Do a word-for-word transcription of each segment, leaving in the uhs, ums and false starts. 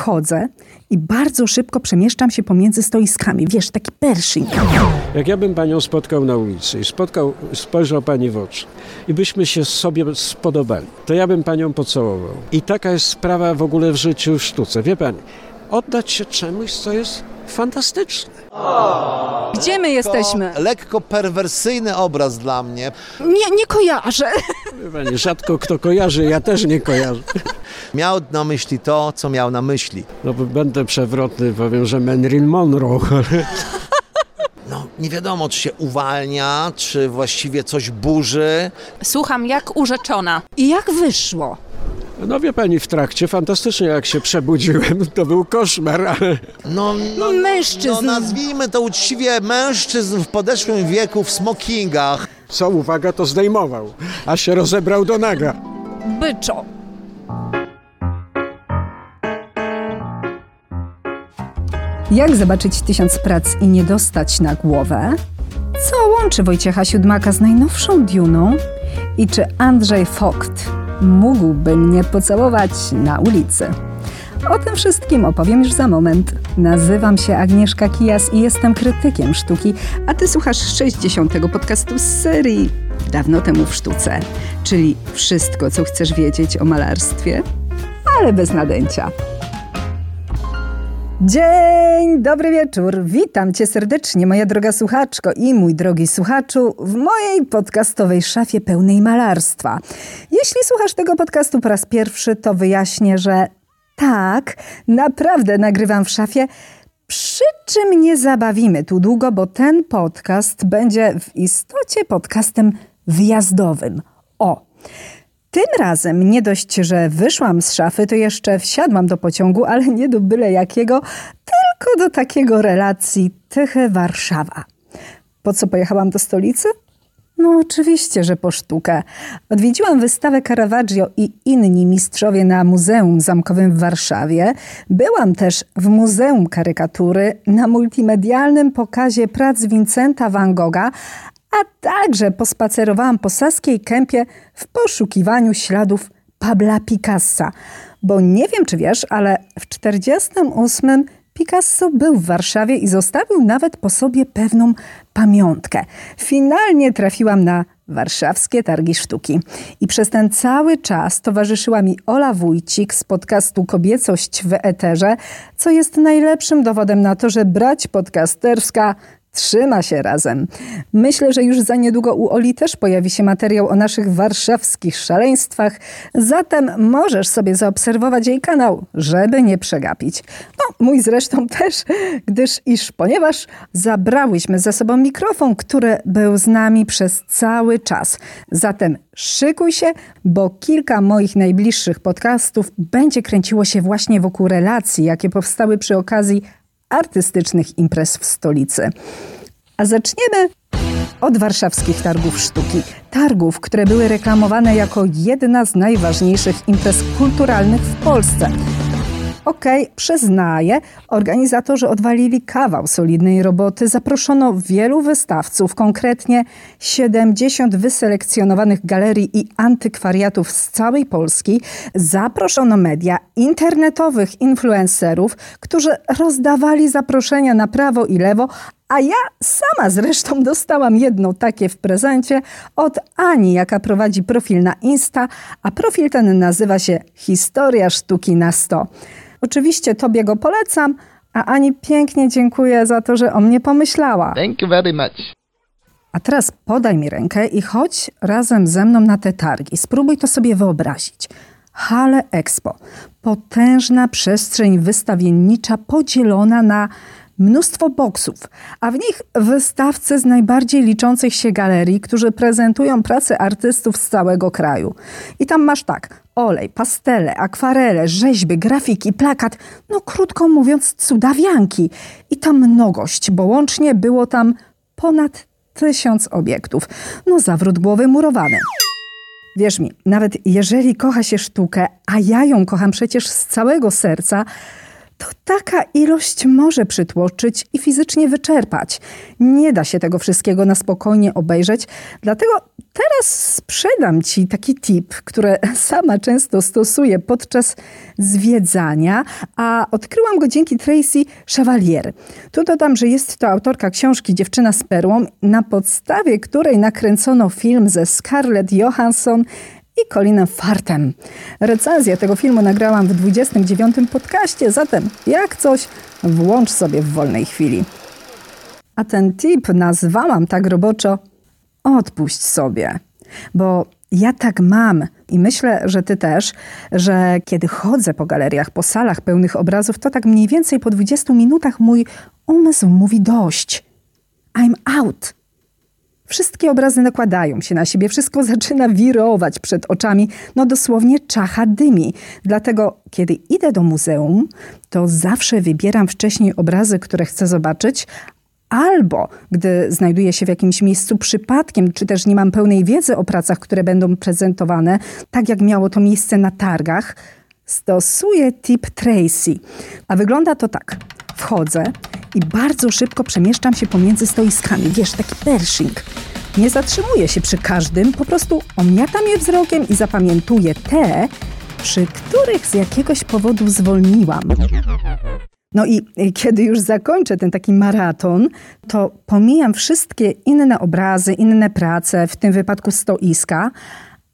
wchodzę i bardzo szybko przemieszczam się pomiędzy stoiskami. Wiesz, taki pershing. Jak ja bym panią spotkał na ulicy i spotkał, spojrzał pani w oczy i byśmy się sobie spodobali, to ja bym panią pocałował. I taka jest sprawa w ogóle w życiu, w sztuce. Wie pani, oddać się czemuś, co jest fantastyczne. O, gdzie my lekko, jesteśmy? Lekko perwersyjny obraz dla mnie. Nie, nie kojarzę. Pani, rzadko kto kojarzy, ja też nie kojarzę. Miał na myśli to, co miał na myśli. No będę przewrotny, powiem, że Marilyn Monroe. No nie wiadomo, czy się uwalnia, czy właściwie coś burzy. Słucham jak urzeczona. I jak wyszło? No wie pani, w trakcie fantastycznie, jak się przebudziłem, to był koszmar, ale... No, no mężczyzn. No nazwijmy to uczciwie, mężczyzn w podeszłym wieku w smokingach. Co uwaga, to zdejmował, a się rozebrał do naga. Byczo. Jak zobaczyć tysiąc prac i nie dostać na głowę? Co łączy Wojciecha Siudmaka z najnowszą Duną? I czy Andrzej Fogt mógłby mnie pocałować na ulicy? O tym wszystkim opowiem już za moment. Nazywam się Agnieszka Kijas i jestem krytykiem sztuki, a ty słuchasz sześćdziesiątego podcastu z serii Dawno temu w sztuce, czyli wszystko, co chcesz wiedzieć o malarstwie, ale bez nadęcia. Dzień, dobry wieczór. Witam cię serdecznie, moja droga słuchaczko i mój drogi słuchaczu, w mojej podcastowej szafie pełnej malarstwa. Jeśli słuchasz tego podcastu po raz pierwszy, to wyjaśnię, że tak, naprawdę nagrywam w szafie, przy czym nie zabawimy tu długo, bo ten podcast będzie w istocie podcastem wyjazdowym. O! Tym razem nie dość, że wyszłam z szafy, to jeszcze wsiadłam do pociągu, ale nie do byle jakiego, tylko do takiego relacji Tychy-Warszawa. Po co pojechałam do stolicy? No oczywiście, że po sztukę. Odwiedziłam wystawę Caravaggio i inni mistrzowie na Muzeum Zamkowym w Warszawie. Byłam też w Muzeum Karyatury na multimedialnym pokazie prac Vincenta Van Gogha, a także pospacerowałam po Saskiej Kępie w poszukiwaniu śladów Pabla Picassa. Bo nie wiem, czy wiesz, ale w czterdziestym ósmym Picasso był w Warszawie i zostawił nawet po sobie pewną pamiątkę. Finalnie trafiłam na warszawskie targi sztuki. I przez ten cały czas towarzyszyła mi Ola Wójcik z podcastu Kobiecość w Eterze, co jest najlepszym dowodem na to, że brać podcasterska trzyma się razem. Myślę, że już za niedługo u Oli też pojawi się materiał o naszych warszawskich szaleństwach, zatem możesz sobie zaobserwować jej kanał, żeby nie przegapić. No, mój zresztą też, gdyż iż ponieważ zabrałyśmy ze sobą mikrofon, który był z nami przez cały czas. Zatem szykuj się, bo kilka moich najbliższych podcastów będzie kręciło się właśnie wokół relacji, jakie powstały przy okazji artystycznych imprez w stolicy. A zaczniemy od warszawskich targów sztuki. Targów, które były reklamowane jako jedna z najważniejszych imprez kulturalnych w Polsce. Okej, okay, przyznaję, organizatorzy odwalili kawał solidnej roboty. Zaproszono wielu wystawców, konkretnie siedemdziesiąt wyselekcjonowanych galerii i antykwariatów z całej Polski. Zaproszono media, internetowych influencerów, którzy rozdawali zaproszenia na prawo i lewo, a ja sama zresztą dostałam jedno takie w prezencie od Ani, jaka prowadzi profil na Insta, a profil ten nazywa się Historia Sztuki na sto. Oczywiście tobie go polecam, a Ani pięknie dziękuję za to, że o mnie pomyślała. Thank you very much. A teraz podaj mi rękę i chodź razem ze mną na te targi. Spróbuj to sobie wyobrazić. Hale Expo. Potężna przestrzeń wystawiennicza podzielona na mnóstwo boksów, a w nich wystawcy z najbardziej liczących się galerii, którzy prezentują prace artystów z całego kraju. I tam masz tak, olej, pastele, akwarele, rzeźby, grafiki, plakat, no krótko mówiąc cudawianki. I ta mnogość, bo łącznie było tam ponad tysiąc obiektów. No zawrót głowy murowany. Wierz mi, nawet jeżeli kocha się sztukę, a ja ją kocham przecież z całego serca, to taka ilość może przytłoczyć i fizycznie wyczerpać. Nie da się tego wszystkiego na spokojnie obejrzeć, dlatego teraz sprzedam Ci taki tip, który sama często stosuję podczas zwiedzania, a odkryłam go dzięki Tracy Chevalier. Tu dodam, że jest to autorka książki Dziewczyna z Perłą, na podstawie której nakręcono film ze Scarlett Johansson i Colinem Fartem. Recenzję tego filmu nagrałam w dwudziestym dziewiątym podcaście, zatem jak coś, włącz sobie w wolnej chwili. A ten tip nazwałam tak roboczo: odpuść sobie. Bo ja tak mam i myślę, że ty też, że kiedy chodzę po galeriach, po salach pełnych obrazów, to tak mniej więcej po dwudziestu minutach mój umysł mówi dość. I'm out. Wszystkie obrazy nakładają się na siebie, wszystko zaczyna wirować przed oczami, no dosłownie czacha dymi. Dlatego kiedy idę do muzeum, to zawsze wybieram wcześniej obrazy, które chcę zobaczyć, albo gdy znajduję się w jakimś miejscu przypadkiem, czy też nie mam pełnej wiedzy o pracach, które będą prezentowane, tak jak miało to miejsce na targach, stosuję tip Tracy. A wygląda to tak. Wchodzę i bardzo szybko przemieszczam się pomiędzy stoiskami. Wiesz, taki pershing. Nie zatrzymuję się przy każdym, po prostu omiatam je wzrokiem i zapamiętuję te, przy których z jakiegoś powodu zwolniłam. No i kiedy już zakończę ten taki maraton, to pomijam wszystkie inne obrazy, inne prace, w tym wypadku stoiska,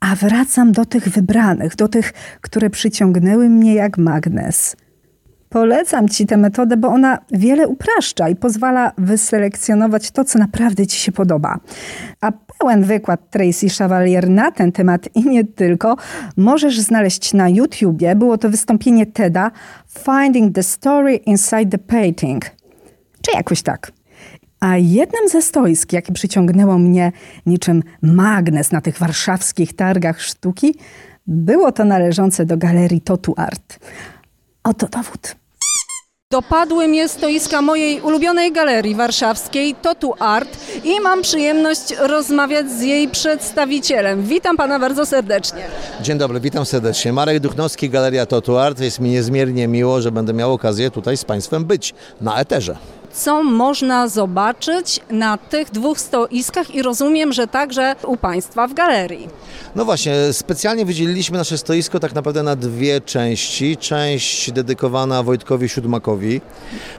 a wracam do tych wybranych, do tych, które przyciągnęły mnie jak magnes. Polecam Ci tę metodę, bo ona wiele upraszcza i pozwala wyselekcjonować to, co naprawdę Ci się podoba. A pełen wykład Tracy Chevalier na ten temat i nie tylko możesz znaleźć na YouTubie. Było to wystąpienie TEDa Finding the Story Inside the Painting. Czy jakoś tak. A jednym ze stoisk, jakie przyciągnęło mnie niczym magnes na tych warszawskich targach sztuki, było to należące do galerii TOTU ART. Oto dowód. Dopadły mnie stoiska mojej ulubionej galerii warszawskiej TOTU ART i mam przyjemność rozmawiać z jej przedstawicielem. Witam Pana bardzo serdecznie. Dzień dobry, witam serdecznie. Marek Duchnowski, Galeria TOTU ART. Jest mi niezmiernie miło, że będę miał okazję tutaj z Państwem być na Eterze. Co można zobaczyć na tych dwóch stoiskach i rozumiem, że także u Państwa w galerii. No właśnie, specjalnie wydzieliliśmy nasze stoisko tak naprawdę na dwie części. Część dedykowana Wojtkowi Siudmakowi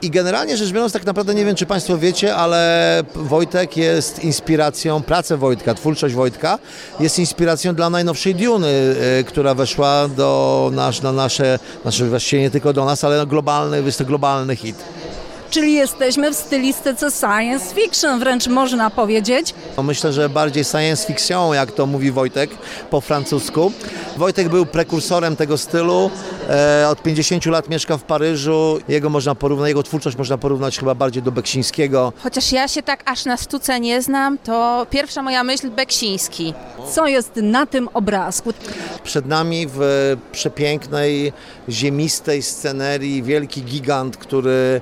i generalnie rzecz biorąc tak naprawdę nie wiem, czy Państwo wiecie, ale Wojtek jest inspiracją, praca Wojtka, twórczość Wojtka jest inspiracją dla najnowszej Duny, która weszła do nas, na nasze, nasze, właściwie nie tylko do nas, ale globalny, jest to globalny hit. Czyli jesteśmy w stylistyce science fiction, wręcz można powiedzieć. Myślę, że bardziej science fiction, jak to mówi Wojtek po francusku. Wojtek był prekursorem tego stylu. E, od pięćdziesięciu lat mieszka w Paryżu. Jego można porównać, jego twórczość można porównać chyba bardziej do Beksińskiego. Chociaż ja się tak aż na sztuce nie znam, to pierwsza moja myśl Beksiński. Co jest na tym obrazku? Przed nami w przepięknej, ziemistej scenerii wielki gigant, który...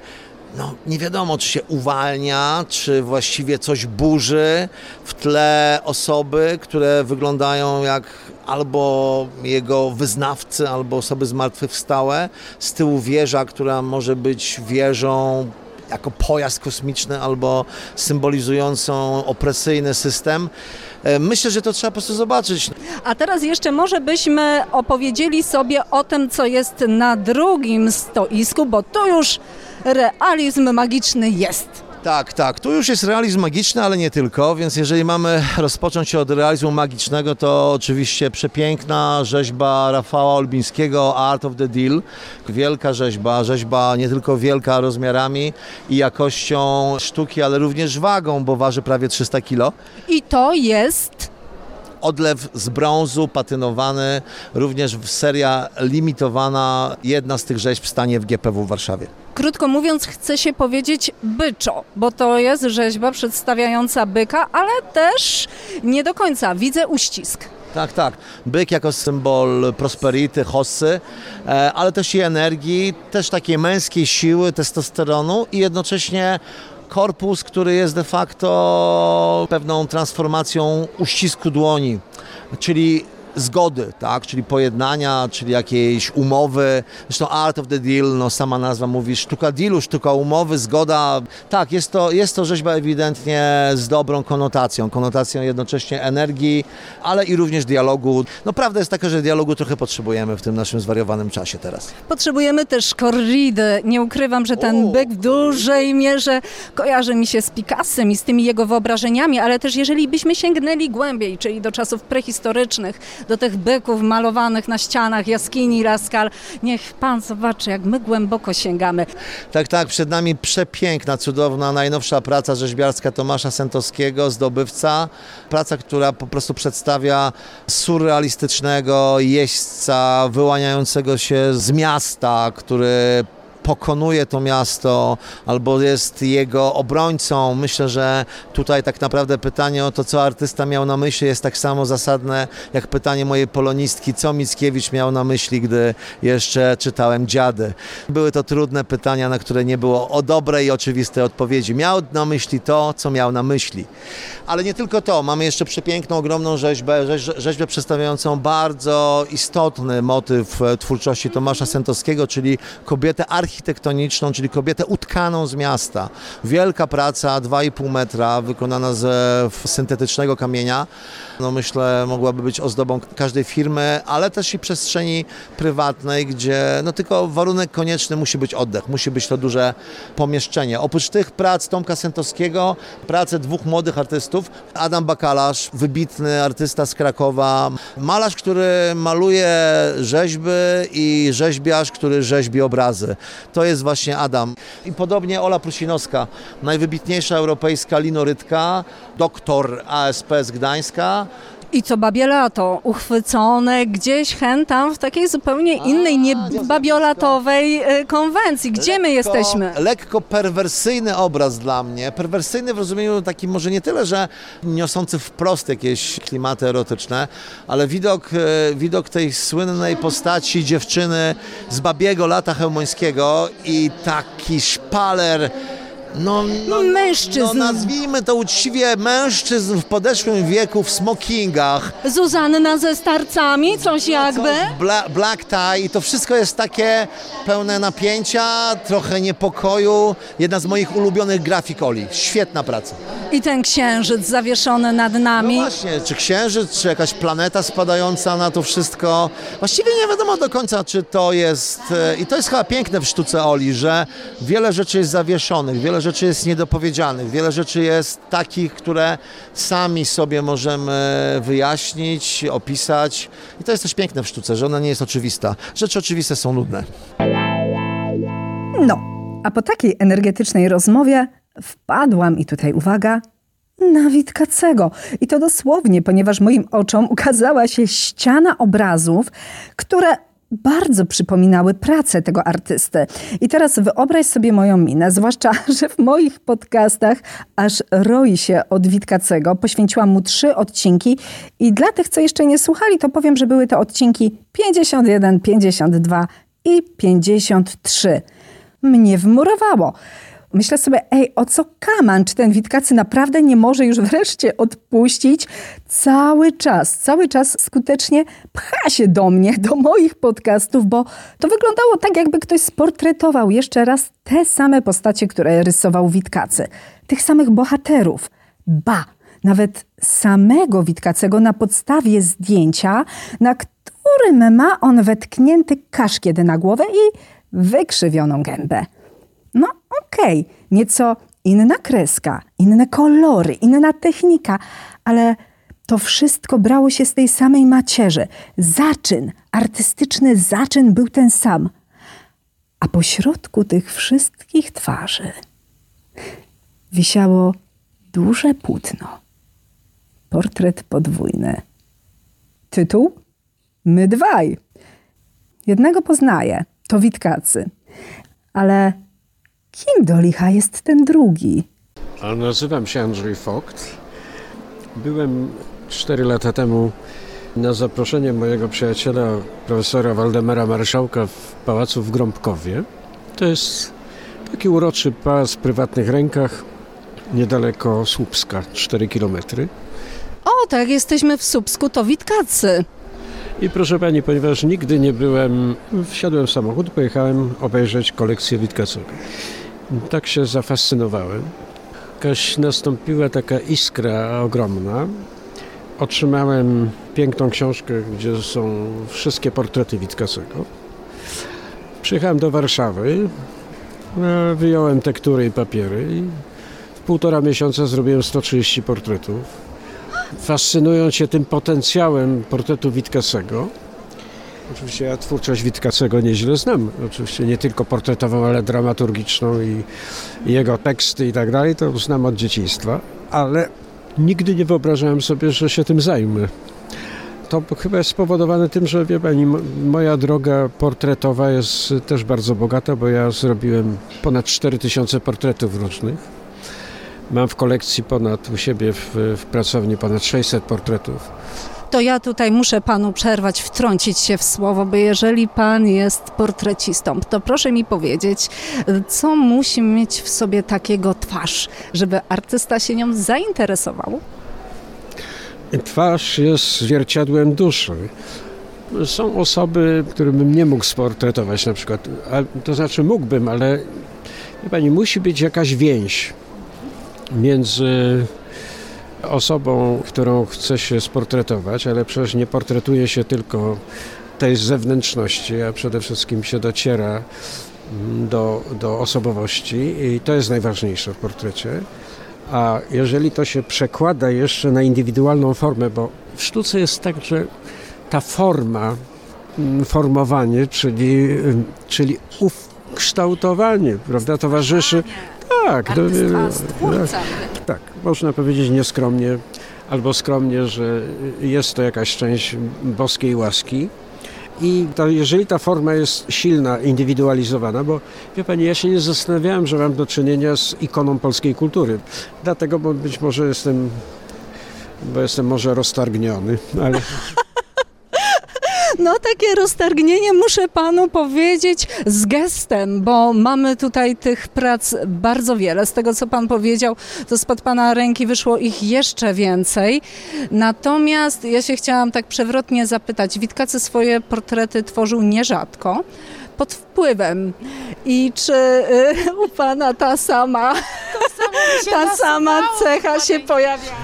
No, nie wiadomo, czy się uwalnia, czy właściwie coś burzy. W tle osoby, które wyglądają jak albo jego wyznawcy, albo osoby zmartwychwstałe. Z tyłu wieża, która może być wieżą jako pojazd kosmiczny albo symbolizującą opresyjny system. Myślę, że to trzeba po prostu zobaczyć. A teraz jeszcze może byśmy opowiedzieli sobie o tym, co jest na drugim stoisku, bo to już realizm magiczny jest. Tak, tak. Tu już jest realizm magiczny, ale nie tylko, więc jeżeli mamy rozpocząć od realizmu magicznego, to oczywiście przepiękna rzeźba Rafała Olbińskiego, Art of the Deal. Wielka rzeźba, rzeźba nie tylko wielka rozmiarami i jakością sztuki, ale również wagą, bo waży prawie trzysta kilo. I to jest... Odlew z brązu, patynowany, również seria limitowana, jedna z tych rzeźb stanie w G P W w Warszawie. Krótko mówiąc, chce się powiedzieć byczo, bo to jest rzeźba przedstawiająca byka, ale też nie do końca, widzę uścisk. Tak, tak. Byk jako symbol prosperity, hossy, ale też i energii, też takiej męskiej siły, testosteronu i jednocześnie korpus, który jest de facto pewną transformacją uścisku dłoni, czyli zgody, tak, czyli pojednania, czyli jakiejś umowy. Zresztą Art of the Deal, no sama nazwa mówi sztuka dealu, sztuka umowy, zgoda. Tak, jest to, jest to rzeźba ewidentnie z dobrą konotacją, konotacją jednocześnie energii, ale i również dialogu. No prawda jest taka, że dialogu trochę potrzebujemy w tym naszym zwariowanym czasie teraz. Potrzebujemy też korridy. Nie ukrywam, że ten o, byk w dużej mierze kojarzy mi się z Picassem i z tymi jego wyobrażeniami, ale też jeżeli byśmy sięgnęli głębiej, czyli do czasów prehistorycznych, do tych byków malowanych na ścianach jaskini Lascal. Niech pan zobaczy, jak my głęboko sięgamy. Tak, tak, przed nami przepiękna, cudowna, najnowsza praca rzeźbiarska Tomasza Sętowskiego, zdobywca. Praca, która po prostu przedstawia surrealistycznego jeźdźca wyłaniającego się z miasta, który pokonuje to miasto albo jest jego obrońcą. Myślę, że tutaj tak naprawdę pytanie o to, co artysta miał na myśli, jest tak samo zasadne jak pytanie mojej polonistki, co Mickiewicz miał na myśli, gdy jeszcze czytałem Dziady. Były to trudne pytania, na które nie było o dobrej i oczywistej odpowiedzi. Miał na myśli to, co miał na myśli. Ale nie tylko to. Mamy jeszcze przepiękną, ogromną rzeźbę, rzeźbę przedstawiającą bardzo istotny motyw twórczości Tomasza Sętowskiego, czyli kobietę architektoniczną, architektoniczną, czyli kobietę utkaną z miasta. Wielka praca, dwa i pół metra, wykonana z syntetycznego kamienia. No myślę, mogłaby być ozdobą każdej firmy, ale też i przestrzeni prywatnej, gdzie no tylko warunek konieczny musi być oddech, musi być to duże pomieszczenie. Oprócz tych prac Tomka Sętowskiego, prace dwóch młodych artystów, Adam Bakalarz, wybitny artysta z Krakowa, malarz, który maluje rzeźby i rzeźbiarz, który rzeźbi obrazy. To jest właśnie Adam. I podobnie Ola Prusinowska, najwybitniejsza europejska linorytka, doktor A S P z Gdańska. I co babiolato, uchwycone gdzieś hen tam w takiej zupełnie innej, nie babiolatowej konwencji. Gdzie lekko, my jesteśmy? Lekko perwersyjny obraz dla mnie. Perwersyjny w rozumieniu takim może nie tyle, że niosący wprost jakieś klimaty erotyczne, ale widok, widok tej słynnej postaci dziewczyny z Babiego Lata Chełmońskiego i taki szpaler, No, no, mężczyzn. No, nazwijmy to uczciwie, mężczyzn w podeszłym wieku w smokingach. Zuzanna ze starcami, coś jakby. Bla, black tie i to wszystko jest takie pełne napięcia, trochę niepokoju. Jedna z moich ulubionych grafik Oli. Świetna praca. I ten księżyc zawieszony nad nami. No właśnie, czy księżyc, czy jakaś planeta spadająca na to wszystko. Właściwie nie wiadomo do końca, czy to jest... I to jest chyba piękne w sztuce Oli, że wiele rzeczy jest zawieszonych, wiele rzeczy jest niedopowiedzianych, wiele rzeczy jest takich, które sami sobie możemy wyjaśnić, opisać. I to jest też piękne w sztuce, że ona nie jest oczywista. Rzeczy oczywiste są nudne. No, a po takiej energetycznej rozmowie wpadłam, i tutaj uwaga, na Witkacego. I to dosłownie, ponieważ moim oczom ukazała się ściana obrazów, które bardzo przypominały pracę tego artysty. I teraz wyobraź sobie moją minę, zwłaszcza, że w moich podcastach aż roi się od Witkacego. Poświęciłam mu trzy odcinki i dla tych, co jeszcze nie słuchali, to powiem, że były to odcinki pięćdziesiąt jeden, pięćdziesiąt dwa i pięćdziesiąt trzy. Mnie wmurowało. Myślę sobie, ej, o co kaman? Czy ten Witkacy naprawdę nie może już wreszcie odpuścić? Cały czas, cały czas skutecznie pcha się do mnie, do moich podcastów, bo to wyglądało tak, jakby ktoś sportretował jeszcze raz te same postacie, które rysował Witkacy. Tych samych bohaterów. Ba, nawet samego Witkacego na podstawie zdjęcia, na którym ma on wetknięty kaszkiet na głowę i wykrzywioną gębę. No okej, okay. Nieco inna kreska, inne kolory, inna technika, ale to wszystko brało się z tej samej macierzy. Zaczyn, artystyczny zaczyn był ten sam. A pośrodku tych wszystkich twarzy wisiało duże płótno. Portret podwójny. Tytuł? My dwaj. Jednego poznaję, to Witkacy, ale... kim do licha jest ten drugi? A nazywam się Andrzej Fogt. Byłem cztery lata temu na zaproszenie mojego przyjaciela, profesora Waldemara Marszałka, w pałacu w Grąbkowie. To jest taki uroczy pałac w prywatnych rękach, niedaleko Słupska, cztery kilometry. O, tak, jesteśmy w Słupsku, to Witkacy. I proszę Pani, ponieważ nigdy nie byłem, wsiadłem w samochód, pojechałem obejrzeć kolekcję Witkacego. Tak się zafascynowałem. Jakaś nastąpiła taka iskra ogromna. Otrzymałem piękną książkę, gdzie są wszystkie portrety Witkacego. Przyjechałem do Warszawy, wyjąłem tektury i papiery i w półtora miesiąca zrobiłem sto trzydzieści portretów. Fascynując się tym potencjałem portretu Witkacego. Oczywiście ja twórczość Witkacego nieźle znam. Oczywiście nie tylko portretową, ale dramaturgiczną i jego teksty i tak dalej, to znam od dzieciństwa. Ale nigdy nie wyobrażałem sobie, że się tym zajmę. To chyba jest spowodowane tym, że wie Pani, moja droga portretowa jest też bardzo bogata, bo ja zrobiłem ponad cztery tysiące portretów różnych. Mam w kolekcji ponad, u siebie w, w pracowni ponad sześćset portretów. To ja tutaj muszę Panu przerwać, wtrącić się w słowo, bo jeżeli Pan jest portrecistą, to proszę mi powiedzieć, co musi mieć w sobie takiego twarz, żeby artysta się nią zainteresował? Twarz jest zwierciadłem duszy. Są osoby, którym bym nie mógł sportretować na przykład, a, to znaczy mógłbym, ale wie Pani, musi być jakaś więź między osobą, którą chce się sportretować, ale przecież nie portretuje się tylko tej zewnętrzności, a przede wszystkim się dociera do, do osobowości i to jest najważniejsze w portrecie. A jeżeli to się przekłada jeszcze na indywidualną formę, bo w sztuce jest tak, że ta forma, formowanie, czyli, czyli ukształtowanie, prawda, towarzyszy... Tak, artysta, stwórca. Tak, tak, można powiedzieć nieskromnie albo skromnie, że jest to jakaś część boskiej łaski i to, jeżeli ta forma jest silna, indywidualizowana, bo wie Pani, ja się nie zastanawiałem, że mam do czynienia z ikoną polskiej kultury, dlatego, bo być może jestem, bo jestem może roztargniony, ale... No takie roztargnienie, muszę Panu powiedzieć, z gestem, bo mamy tutaj tych prac bardzo wiele. Z tego, co Pan powiedział, to spod Pana ręki wyszło ich jeszcze więcej. Natomiast ja się chciałam tak przewrotnie zapytać. Witkacy swoje portrety tworzył nierzadko pod wpływem. I czy u Pana ta sama, ta sama cecha się pojawiała?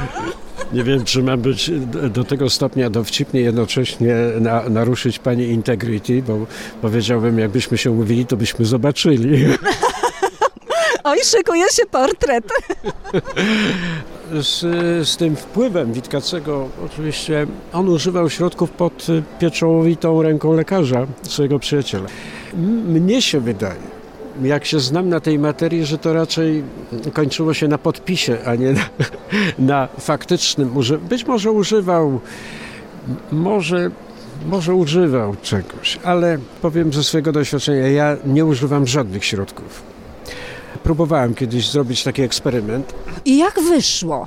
Nie wiem, czy mam być do tego stopnia dowcipnie, jednocześnie na, naruszyć Pani integrity, bo powiedziałbym, jakbyśmy się umówili, to byśmy zobaczyli. Oj, szykuje się portret. Z, z tym wpływem Witkacego, oczywiście, on używał środków pod pieczołowitą ręką lekarza, swojego przyjaciela. Mnie się wydaje, jak się znam na tej materii, że to raczej kończyło się na podpisie, a nie na, na faktycznym używaniu. Być może używał, może, może używał czegoś, ale powiem ze swojego doświadczenia, ja nie używam żadnych środków. Próbowałem kiedyś zrobić taki eksperyment. I jak wyszło?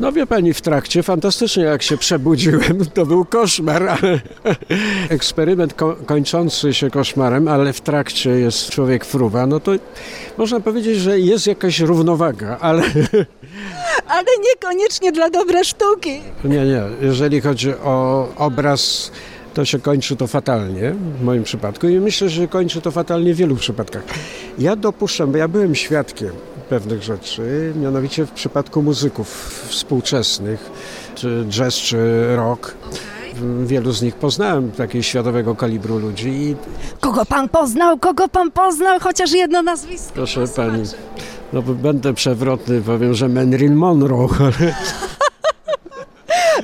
No wie Pani, w trakcie fantastycznie, jak się przebudziłem, to był koszmar. Eksperyment ko- kończący się koszmarem, ale w trakcie jest człowiek fruwa, no to można powiedzieć, że jest jakaś równowaga, ale... Ale niekoniecznie dla dobrej sztuki. Nie, nie. Jeżeli chodzi o obraz, to się kończy to fatalnie w moim przypadku i myślę, że kończy to fatalnie w wielu przypadkach. Ja dopuszczam, bo ja byłem świadkiem pewnych rzeczy, mianowicie w przypadku muzyków współczesnych, czy jazz, czy rock. Wielu z nich poznałem, takiego światowego kalibru ludzi. Kogo Pan poznał? Kogo Pan poznał? Chociaż jedno nazwisko. Proszę Pani, no bo będę przewrotny, powiem, że Marilyn Monroe. Ale...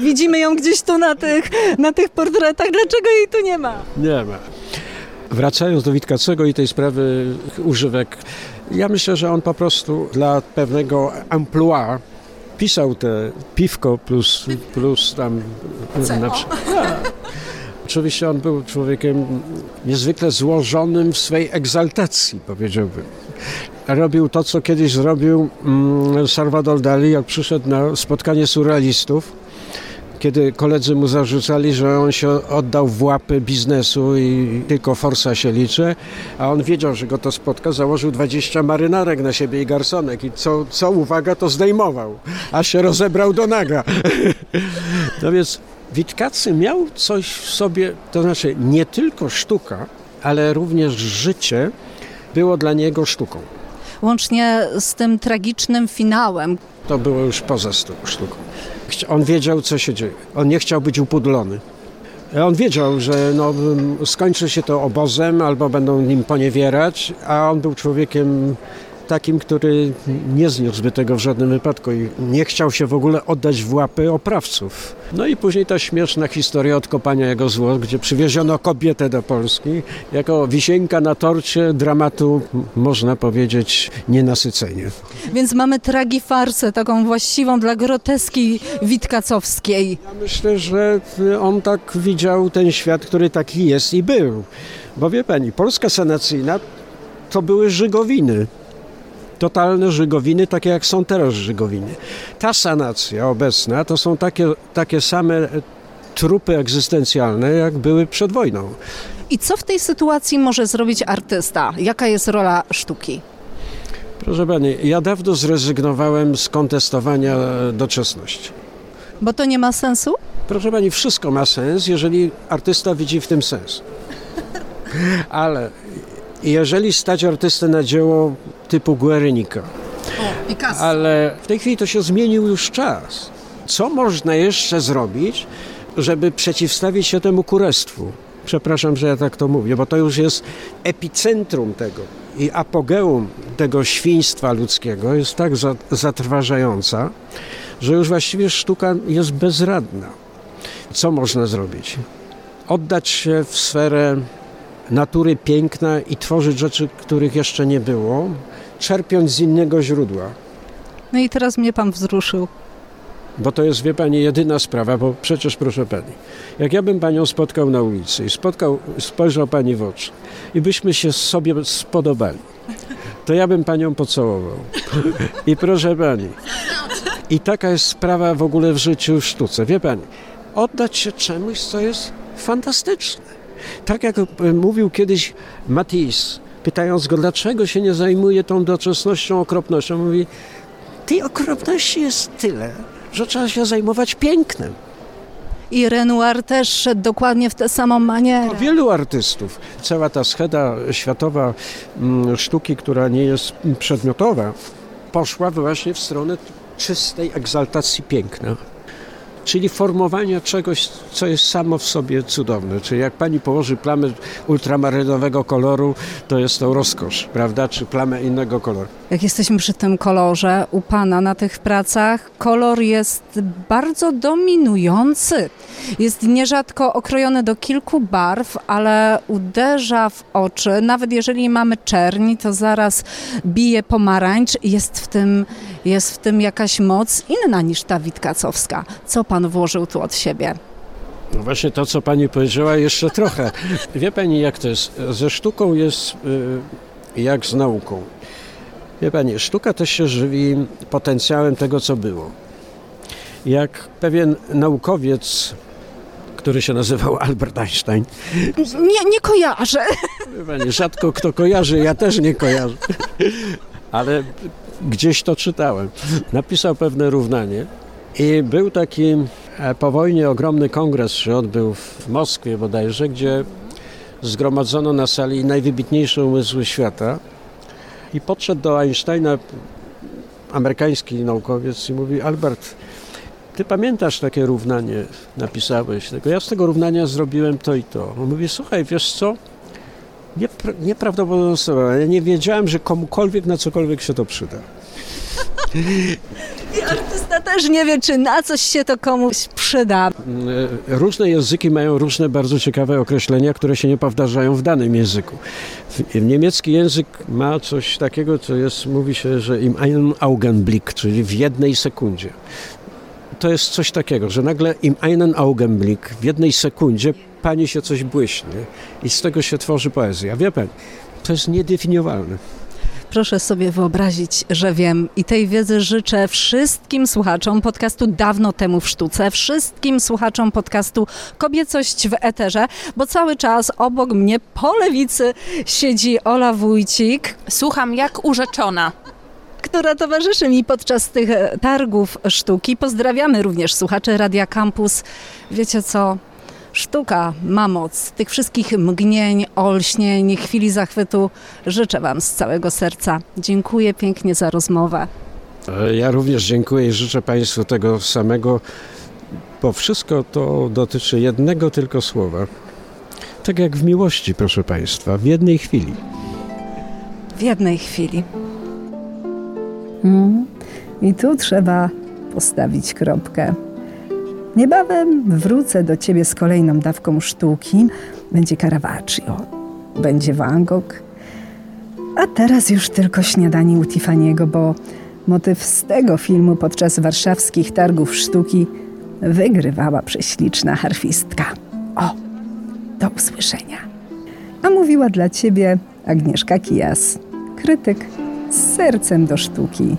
Widzimy ją gdzieś tu na tych, na tych portretach. Dlaczego jej tu nie ma? Nie ma. Wracając do Witkacego i tej sprawy używek, ja myślę, że on po prostu dla pewnego emploi pisał te piwko plus, plus tam... Na przykład. Oczywiście on był człowiekiem niezwykle złożonym w swej egzaltacji, powiedziałbym. Robił to, co kiedyś zrobił Salvador Dali, jak przyszedł na spotkanie surrealistów, kiedy koledzy mu zarzucali, że on się oddał w łapy biznesu i tylko forsa się liczy, a on wiedział, że go to spotka, założył dwadzieścia marynarek na siebie i garsonek i co, co uwaga, to zdejmował, aż się rozebrał do naga. No więc Witkacy miał coś w sobie, to znaczy nie tylko sztuka, ale również życie było dla niego sztuką. Łącznie z tym tragicznym finałem. To było już poza sztuką. On wiedział, co się dzieje. On nie chciał być upudlony. On wiedział, że no, skończy się to obozem albo będą nim poniewierać, a on był człowiekiem takim, który nie zniósłby tego w żadnym wypadku i nie chciał się w ogóle oddać w łapy oprawców. No i później ta śmieszna historia odkopania jego zwłok, gdzie przywieziono kobietę do Polski jako wisienka na torcie dramatu, można powiedzieć, nienasycenie. Więc mamy tragifarsę, taką właściwą dla groteski witkacowskiej. Ja myślę, że on tak widział ten świat, który taki jest i był. Bo wie pani, Polska sanacyjna to były Żygowiny. Totalne Żygowiny, takie jak są teraz Żygowiny. Ta sanacja obecna to są takie, takie same trupy egzystencjalne, jak były przed wojną. I co w tej sytuacji może zrobić artysta? Jaka jest rola sztuki? Proszę pani, ja dawno zrezygnowałem z kontestowania doczesności. Bo to nie ma sensu? Proszę pani, wszystko ma sens, jeżeli artysta widzi w tym sens. Ale jeżeli stać artystę na dzieło typu Guernica. O, Picasso. Ale w tej chwili to się zmienił już czas. Co można jeszcze zrobić, żeby przeciwstawić się temu kurestwu? Przepraszam, że ja tak to mówię, bo to już jest epicentrum tego i apogeum tego świństwa ludzkiego jest tak zatrważająca, że już właściwie sztuka jest bezradna. Co można zrobić? Oddać się w sferę natury piękna i tworzyć rzeczy, których jeszcze nie było, czerpiąc z innego źródła. No i teraz mnie pan wzruszył. Bo to jest, wie pani, jedyna sprawa, bo przecież, proszę pani, jak ja bym panią spotkał na ulicy i spotkał, spojrzał pani w oczy i byśmy się sobie spodobali, to ja bym panią pocałował. I proszę pani, i taka jest sprawa w ogóle w życiu, w sztuce. Wie pani, oddać się czemuś, co jest fantastyczne. Tak jak mówił kiedyś Matisse, pytając go, dlaczego się nie zajmuje tą doczesnością, okropnością, mówi, tej okropności jest tyle, że trzeba się zajmować pięknem. I Renoir też szedł dokładnie w tę samą manierę. Wielu artystów, cała ta scheda światowa sztuki, która nie jest przedmiotowa, poszła właśnie w stronę czystej egzaltacji piękna. Czyli formowania czegoś, co jest samo w sobie cudowne. Czyli jak pani położy plamę ultramarynowego koloru, to jest to rozkosz, prawda? Czy plamę innego koloru. Jak jesteśmy przy tym kolorze, u pana na tych pracach, kolor jest bardzo dominujący. Jest nierzadko okrojony do kilku barw, ale uderza w oczy. Nawet jeżeli mamy czerni, to zaraz bije pomarańcz. Jest w tym, jest w tym jakaś moc inna niż ta witkacowska. Co pan włożył tu od siebie? No właśnie to, co pani powiedziała, jeszcze trochę. Wie pani, jak to jest? Ze sztuką jest yy, jak z nauką. Wie pani, sztuka też się żywi potencjałem tego, co było. Jak pewien naukowiec, który się nazywał Albert Einstein. Nie, nie kojarzę. Wie pani, rzadko kto kojarzy, ja też nie kojarzę. Ale gdzieś to czytałem. Napisał pewne równanie. I był taki po wojnie ogromny kongres, się odbył w Moskwie bodajże, gdzie zgromadzono na sali najwybitniejsze umysły świata. I podszedł do Einsteina amerykański naukowiec i mówi, Albert, ty pamiętasz takie równanie, napisałeś tego. Ja z tego równania zrobiłem to i to. On mówi, słuchaj, wiesz co, Niepra- nieprawdopodobna sprawa. Ja nie wiedziałem, że komukolwiek na cokolwiek się to przyda. I artysta też nie wie, czy na coś się to komuś przyda. Różne języki mają różne bardzo ciekawe określenia, które się nie powtarzają w danym języku. Niemiecki język ma coś takiego, co jest, mówi się, że im einen Augenblick, czyli w jednej sekundzie. To jest coś takiego, że nagle im einen Augenblick, w jednej sekundzie pani się coś błyśnie i z tego się tworzy poezja. Wie pani, to jest niedefiniowalne. Proszę sobie wyobrazić, że wiem i tej wiedzy życzę wszystkim słuchaczom podcastu Dawno temu w sztuce, wszystkim słuchaczom podcastu Kobiecość w Eterze, bo cały czas obok mnie po lewicy siedzi Ola Wójcik. Słucham jak urzeczona. która towarzyszy mi podczas tych targów sztuki. Pozdrawiamy również słuchaczy Radia Campus. Wiecie co? Sztuka ma moc. Tych wszystkich mgnień, olśnień, chwili zachwytu życzę Wam z całego serca. Dziękuję pięknie za rozmowę. Ja również dziękuję i życzę Państwu tego samego, bo wszystko to dotyczy jednego tylko słowa. Tak jak w miłości, proszę Państwa, w jednej chwili. W jednej chwili. Mm. I tu trzeba postawić kropkę. Niebawem wrócę do Ciebie z kolejną dawką sztuki. Będzie Caravaggio, będzie Van Gogh. A teraz już tylko śniadanie u Tiffany'ego, bo motyw z tego filmu podczas warszawskich targów sztuki wygrywała prześliczna harfistka. O, do usłyszenia. A mówiła dla Ciebie Agnieszka Kijas, krytyk z sercem do sztuki.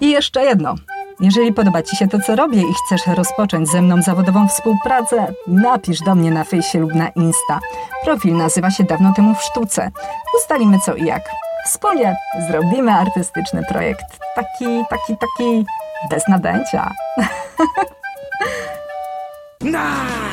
I jeszcze jedno. Jeżeli podoba Ci się to, co robię i chcesz rozpocząć ze mną zawodową współpracę, napisz do mnie na fejsie lub na Insta. Profil nazywa się Dawno temu w sztuce. Ustalimy co i jak. Wspólnie zrobimy artystyczny projekt. Taki, taki, taki bez nadęcia. Na!